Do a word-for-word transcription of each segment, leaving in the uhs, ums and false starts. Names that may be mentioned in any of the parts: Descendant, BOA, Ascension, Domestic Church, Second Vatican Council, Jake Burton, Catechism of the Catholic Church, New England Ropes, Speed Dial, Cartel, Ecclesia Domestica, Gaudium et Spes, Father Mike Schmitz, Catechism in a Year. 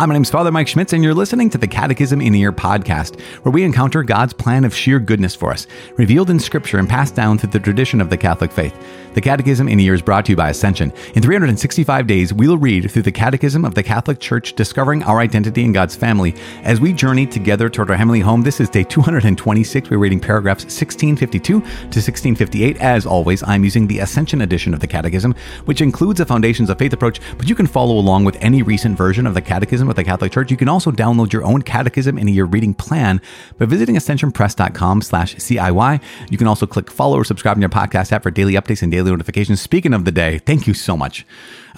Hi, my name's Father Mike Schmitz, and you're listening to the Catechism in a Year podcast, where we encounter God's plan of sheer goodness for us, revealed in Scripture and passed down through the tradition of the Catholic faith. The Catechism in a Year is brought to you by Ascension. In three hundred sixty-five days, we'll read through the Catechism of the Catholic Church, discovering our identity in God's family as we journey together toward our heavenly home. This is day two hundred twenty-six. We're reading paragraphs sixteen fifty-two to sixteen fifty-eight. As always, I'm using the Ascension edition of the Catechism, which includes a Foundations of Faith approach, but you can follow along with any recent version of the Catechism with the Catholic Church. You can also download your own Catechism in a Year reading plan by visiting ascension press dot com slash C I Y. You can also click follow or subscribe in your podcast app for daily updates and daily notifications. Speaking of the day, thank you so much,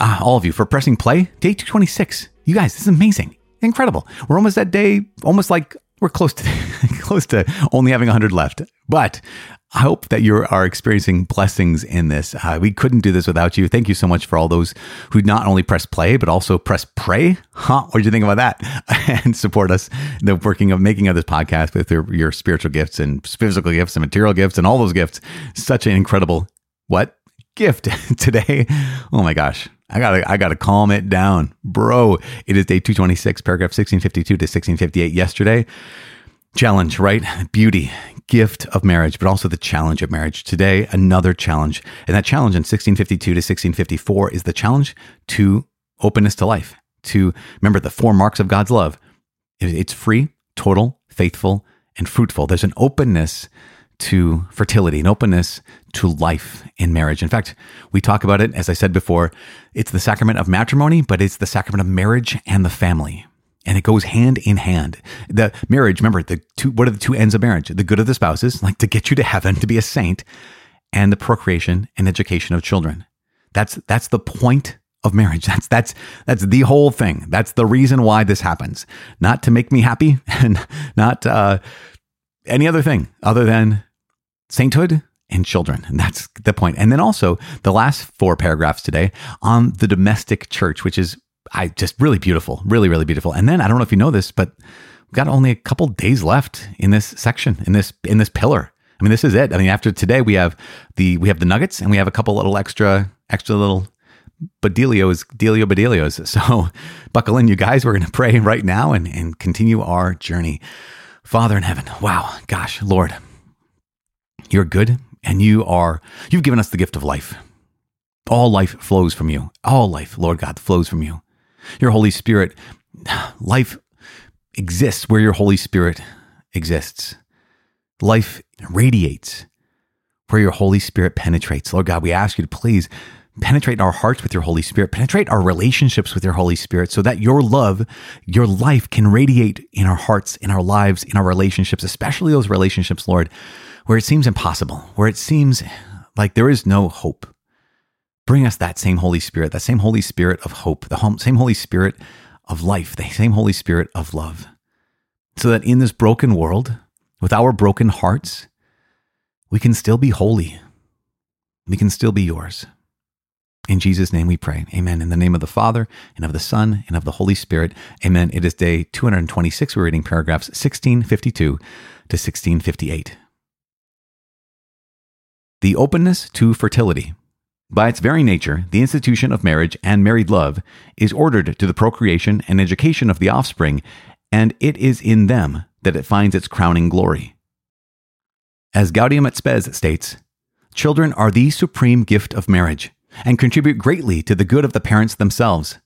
uh, all of you, for pressing play. Day two twenty-six. You guys, this is amazing. Incredible. We're almost that day, almost like we're close to close to only having one hundred left. But I hope that you are experiencing blessings in this. Uh, we couldn't do this without you. Thank you so much for all those who not only press play, but also press pray. Huh? What do you think about that? And support us in the working of making of this podcast with your, your spiritual gifts and physical gifts and material gifts and all those gifts. Such an incredible, what? Gift today. Oh my gosh. I gotta, I gotta calm it down, bro. It is day two twenty-six, paragraph sixteen fifty-two to sixteen fifty-eight. Yesterday, challenge, right? Beauty, gift of marriage, but also the challenge of marriage. Today, another challenge. And that challenge in sixteen fifty-two to sixteen fifty-four is the challenge to openness to life, to remember the four marks of God's love. It's free, total, faithful, and fruitful. There's an openness to fertility, an openness to life in marriage. In fact, we talk about it, as I said before, it's the sacrament of matrimony, but it's the sacrament of marriage and the family. And it goes hand in hand. The marriage, remember, the two, what are the two ends of marriage? The good of the spouses, like to get you to heaven, to be a saint, and the procreation and education of children. That's that's the point of marriage. That's that's that's the whole thing. That's the reason why this happens. Not to make me happy, and not uh, any other thing other than sainthood and children. And that's the point. And then also the last four paragraphs today on the domestic church, which is I just really beautiful, really, really beautiful. And then I don't know if you know this, but we've got only a couple days left in this section, in this, in this pillar. I mean, this is it. I mean, after today we have the, we have the nuggets, and we have a couple little extra, extra little Bedelios, Delio Bedelios. So buckle in, you guys. We're going to pray right now and, and continue our journey. Father in heaven. Wow. Gosh, Lord, you're good. And you are, you've given us the gift of life. All life flows from you. All life, Lord God, flows from you. Your Holy Spirit, life exists where your Holy Spirit exists. Life radiates where your Holy Spirit penetrates. Lord God, we ask you to please penetrate our hearts with your Holy Spirit, penetrate our relationships with your Holy Spirit so that your love, your life can radiate in our hearts, in our lives, in our relationships, especially those relationships, Lord, where it seems impossible, where it seems like there is no hope. Bring us that same Holy Spirit, that same Holy Spirit of hope, the same Holy Spirit of life, the same Holy Spirit of love, so that in this broken world, with our broken hearts, we can still be holy. We can still be yours. In Jesus' name we pray. Amen. In the name of the Father, and of the Son, and of the Holy Spirit. Amen. It is day two hundred twenty-six. We're reading paragraphs sixteen fifty-two to sixteen fifty-eight. The openness to fertility. By its very nature, the institution of marriage and married love is ordered to the procreation and education of the offspring, and it is in them that it finds its crowning glory. As Gaudium et Spes states, children are the supreme gift of marriage and contribute greatly to the good of the parents themselves.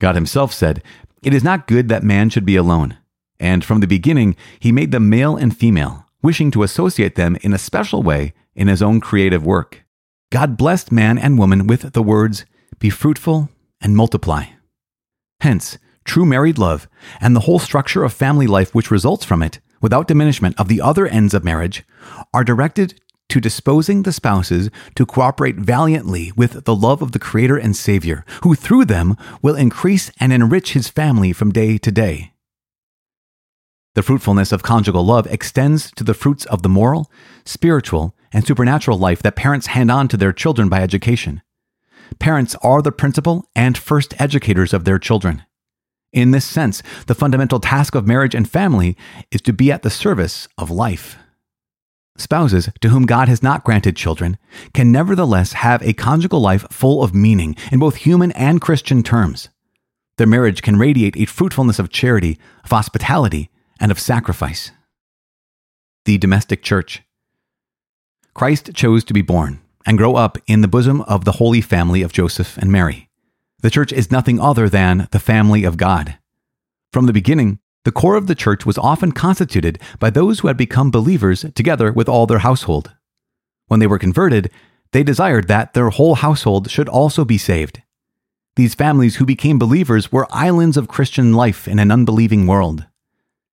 God himself said, "It is not good that man should be alone," and from the beginning he made them male and female, wishing to associate them in a special way in his own creative work. God blessed man and woman with the words, "Be fruitful and multiply." Hence, true married love and the whole structure of family life which results from it, without diminishment of the other ends of marriage, are directed to disposing the spouses to cooperate valiantly with the love of the Creator and Savior, who through them will increase and enrich his family from day to day. The fruitfulness of conjugal love extends to the fruits of the moral, spiritual, and supernatural life that parents hand on to their children by education. Parents are the principal and first educators of their children. In this sense, the fundamental task of marriage and family is to be at the service of life. Spouses to whom God has not granted children can nevertheless have a conjugal life full of meaning in both human and Christian terms. Their marriage can radiate a fruitfulness of charity, of hospitality, and of sacrifice. The domestic church. Christ chose to be born and grow up in the bosom of the holy family of Joseph and Mary. The church is nothing other than the family of God. From the beginning, the core of the church was often constituted by those who had become believers together with all their household. When they were converted, they desired that their whole household should also be saved. These families who became believers were islands of Christian life in an unbelieving world.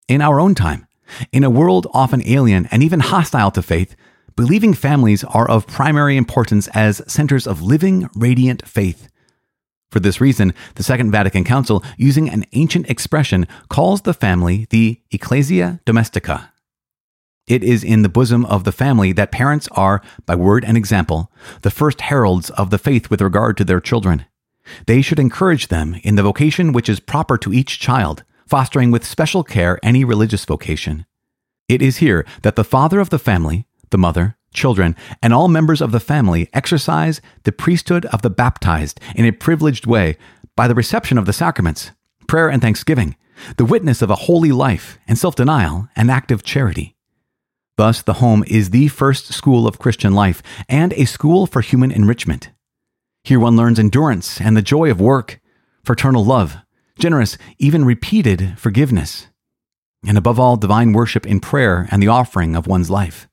In our own time, in a world often alien and even hostile to faith, believing families are of primary importance as centers of living, radiant faith. For this reason, the Second Vatican Council, using an ancient expression, calls the family the Ecclesia Domestica. It is in the bosom of the family that parents are, by word and example, the first heralds of the faith with regard to their children. They should encourage them in the vocation which is proper to each child, fostering with special care any religious vocation. It is here that the father of the family, the mother, children, and all members of the family exercise the priesthood of the baptized in a privileged way by the reception of the sacraments, prayer and thanksgiving, the witness of a holy life and self-denial and active charity. Thus, the home is the first school of Christian life and a school for human enrichment. Here one learns endurance and the joy of work, fraternal love, generous, even repeated forgiveness, and above all, divine worship in prayer and the offering of one's life.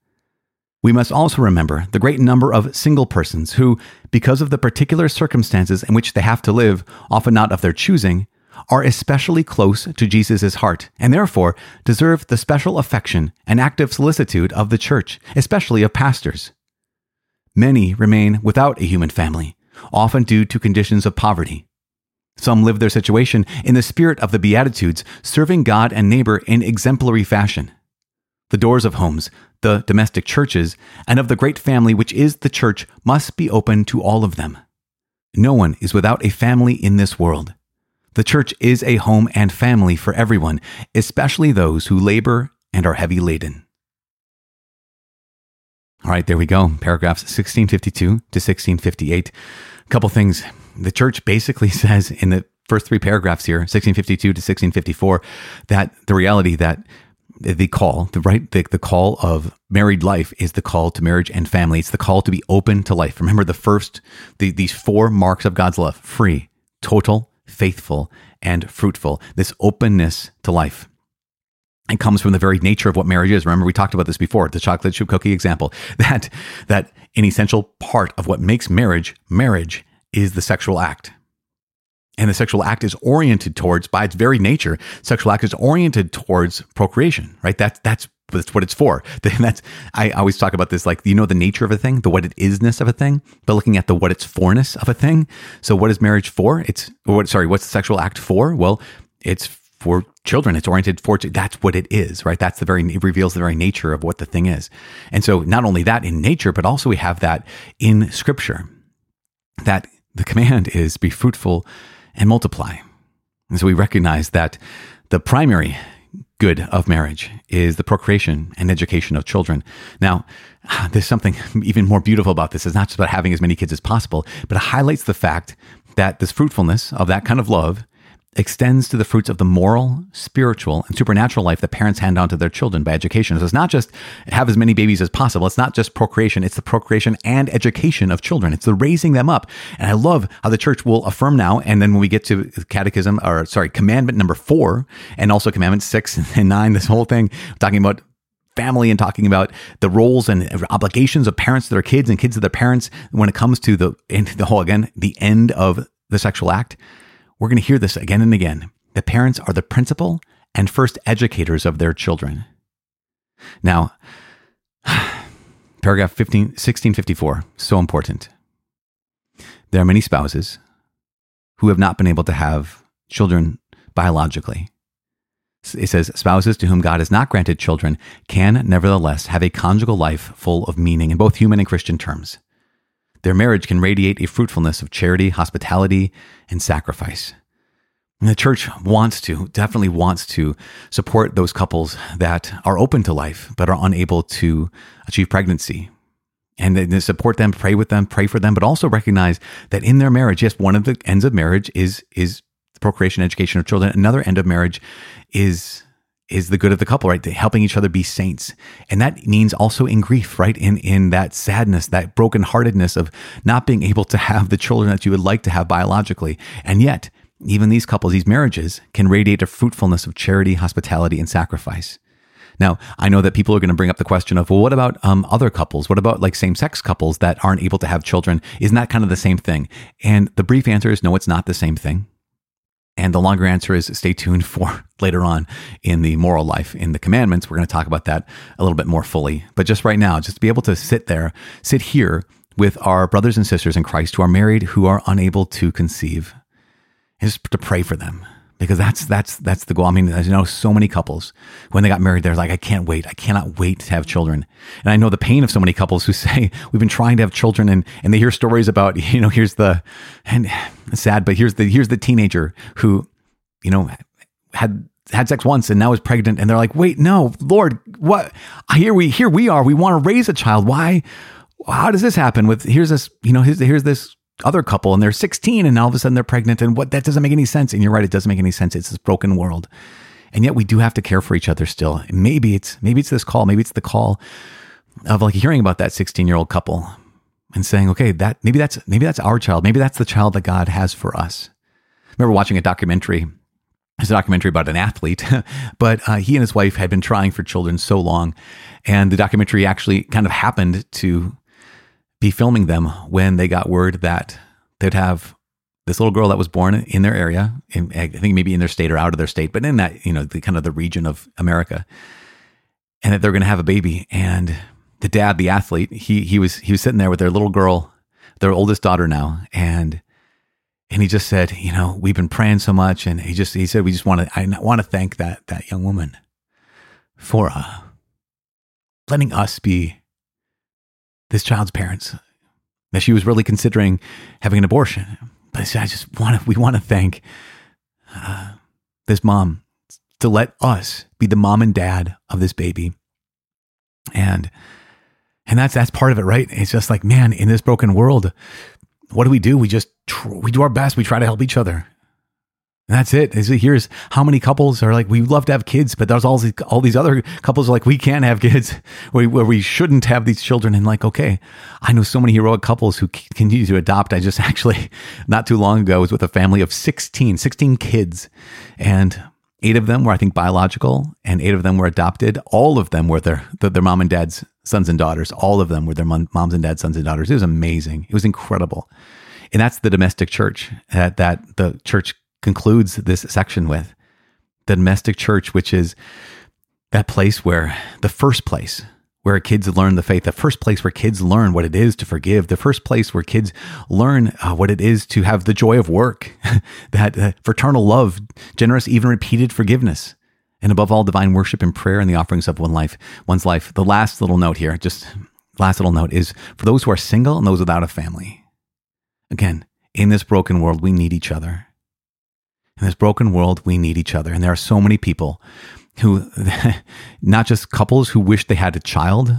We must also remember the great number of single persons who, because of the particular circumstances in which they have to live, often not of their choosing, are especially close to Jesus' heart, and therefore deserve the special affection and active solicitude of the church, especially of pastors. Many remain without a human family, often due to conditions of poverty. Some live their situation in the spirit of the Beatitudes, serving God and neighbor in exemplary fashion. The doors of homes, the domestic churches, and of the great family which is the church must be open to all of them. No one is without a family in this world. The church is a home and family for everyone, especially those who labor and are heavy laden. All right, there we go. Paragraphs sixteen fifty-two to sixteen fifty-eight. A couple things. The church basically says in the first three paragraphs here, sixteen fifty-two to sixteen fifty-four, that the reality that the call, the right, the, the call of married life is the call to marriage and family. It's the call to be open to life. Remember the first, the, these four marks of God's love: free, total, faithful, and fruitful. This openness to life. It comes from the very nature of what marriage is. Remember, we talked about this before, the chocolate chip cookie example, that, that an essential part of what makes marriage, marriage is the sexual act. And the sexual act is oriented towards, by its very nature, sexual act is oriented towards procreation, right? That's that's that's what it's for. That's I always talk about this, like, you know, the nature of a thing, the what it isness of a thing, but looking at the what it's forness of a thing. So, what is marriage for? It's or what? Sorry, what's the sexual act for? Well, it's for children. It's oriented for. That's what it is, right? That's the very it reveals the very nature of what the thing is. And so, not only that in nature, but also we have that in Scripture, that the command is be fruitful and multiply. And so we recognize that the primary good of marriage is the procreation and education of children. Now, there's something even more beautiful about this. It's not just about having as many kids as possible, but it highlights the fact that this fruitfulness of that kind of love extends to the fruits of the moral, spiritual, and supernatural life that parents hand on to their children by education. So it's not just have as many babies as possible. It's not just procreation. It's the procreation and education of children. It's the raising them up. And I love how the church will affirm now. And then when we get to catechism, or sorry, commandment number four, and also commandment six and nine, this whole thing talking about family and talking about the roles and obligations of parents to their kids and kids to their parents when it comes to the, the whole, again, the end of the sexual act. We're going to hear this again and again. The parents are the principal and first educators of their children. Now, paragraph fifteen, sixteen fifty-four, so important. There are many spouses who have not been able to have children biologically. It says, spouses to whom God has not granted children can nevertheless have a conjugal life full of meaning in both human and Christian terms. Their marriage can radiate a fruitfulness of charity, hospitality, and sacrifice. And the church wants to, definitely wants to support those couples that are open to life but are unable to achieve pregnancy. And then support them, pray with them, pray for them, but also recognize that in their marriage, yes, one of the ends of marriage is is the procreation, education of children. Another end of marriage is is the good of the couple, right? They're helping each other be saints. And that means also in grief, right? In in that sadness, that brokenheartedness of not being able to have the children that you would like to have biologically. And yet, even these couples, these marriages can radiate a fruitfulness of charity, hospitality, and sacrifice. Now, I know that people are going to bring up the question of, well, what about um, other couples? What about like same-sex couples that aren't able to have children? Isn't that kind of the same thing? And the brief answer is no, it's not the same thing. And the longer answer is stay tuned for later on in the moral life, in the commandments. We're going to talk about that a little bit more fully. But just right now, just to be able to sit there, sit here with our brothers and sisters in Christ who are married, who are unable to conceive, and just to pray for them. Because that's that's that's the goal. I mean, I know so many couples, when they got married, they're like, I can't wait. I cannot wait to have children. And I know the pain of so many couples who say, we've been trying to have children, and, and they hear stories about, you know, here's the, and it's sad, but here's the here's the teenager who, you know, had had sex once and now is pregnant. And they're like, wait, no, Lord, what? Here we here we are. We want to raise a child. Why? How does this happen with, here's this, you know, here's, here's this other couple and they're sixteen and all of a sudden they're pregnant, and what, that doesn't make any sense. And you're right, it doesn't make any sense. It's this broken world. And yet we do have to care for each other still. And maybe it's, maybe it's this call, maybe it's the call of like hearing about that sixteen year old couple and saying, okay, that maybe that's, maybe that's our child. Maybe that's the child that God has for us. I remember watching a documentary. It's a documentary about an athlete, but uh, he and his wife had been trying for children so long. And the documentary actually kind of happened to be filming them when they got word that they'd have this little girl that was born in their area, in, I think maybe in their state or out of their state, but in that, you know, the kind of the region of America, and that they're going to have a baby. And the dad, the athlete, he he was he was sitting there with their little girl, their oldest daughter now, and and he just said, you know, we've been praying so much, and he just he said, we just want to I want to thank that that young woman for uh, letting us be this child's parents, that she was really considering having an abortion. But I said, I just want to, we want to thank uh, this mom to let us be the mom and dad of this baby. And, and that's, that's part of it, right? It's just like, man, in this broken world, what do we do? We just, tr- we do our best. We try to help each other. And that's it. Here's how many couples are like, we love to have kids, but there's all these, all these other couples are like, we can't have kids, where we shouldn't have these children. And like, okay, I know so many heroic couples who continue to adopt. I just actually, not too long ago, was with a family of sixteen, sixteen kids, and eight of them were, I think, biological, and eight of them were adopted. All of them were their, their mom and dad's sons and daughters. All of them were their mom, moms and dad's sons and daughters. It was amazing. It was incredible. And that's the domestic church that, that the church concludes this section with, the domestic church, which is that place where, the first place where kids learn the faith, the first place where kids learn what it is to forgive, the first place where kids learn uh, what it is to have the joy of work, that uh, fraternal love, generous, even repeated forgiveness, and above all, divine worship and prayer and the offerings of one life, one's life. The last little note here, just last little note is for those who are single and those without a family. Again, in this broken world, we need each other. In this broken world, we need each other. And there are so many people who, not just couples who wish they had a child,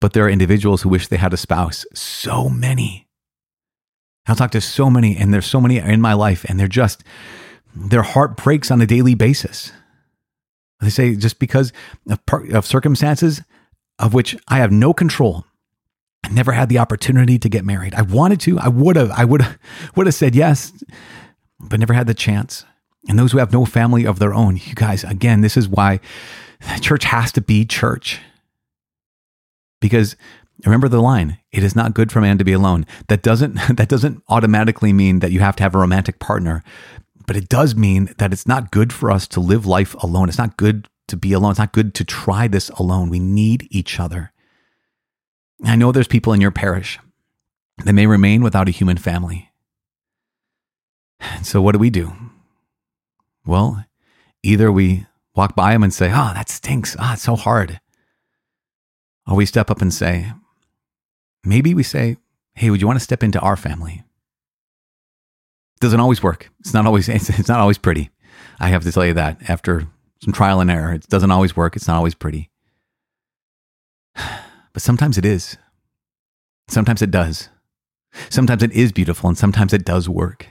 but there are individuals who wish they had a spouse. So many. I'll talk to so many, and there's so many in my life, and they're just, their heart breaks on a daily basis. They say, just because of, part, of circumstances of which I have no control, I never had the opportunity to get married. I wanted to, I would have, I would have, would have said yes, but never had the chance. And those who have no family of their own, you guys, again, this is why church has to be church. Because remember the line, it is not good for man to be alone. That doesn't, that doesn't automatically mean that you have to have a romantic partner, but it does mean that it's not good for us to live life alone. It's not good to be alone. It's not good to try this alone. We need each other. I know there's people in your parish that may remain without a human family. And so what do we do? Well, either we walk by them and say, oh, that stinks. Ah, oh, it's so hard. Or we step up and say, maybe we say, hey, would you want to step into our family? It doesn't always work. It's not always, it's, it's not always pretty. I have to tell you that after some trial and error, it doesn't always work. It's not always pretty. But sometimes it is. Sometimes it does. Sometimes it is beautiful, and sometimes it does work.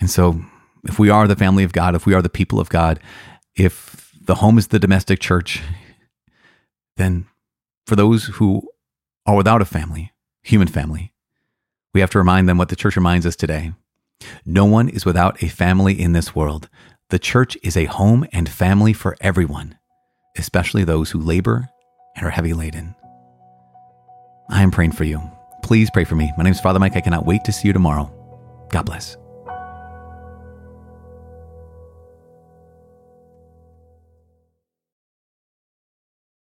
And so if we are the family of God, if we are the people of God, if the home is the domestic church, then for those who are without a family, human family, we have to remind them what the church reminds us today. No one is without a family in this world. The church is a home and family for everyone, especially those who labor and are heavy laden. I am praying for you. Please pray for me. My name is Father Mike. I cannot wait to see you tomorrow. God bless.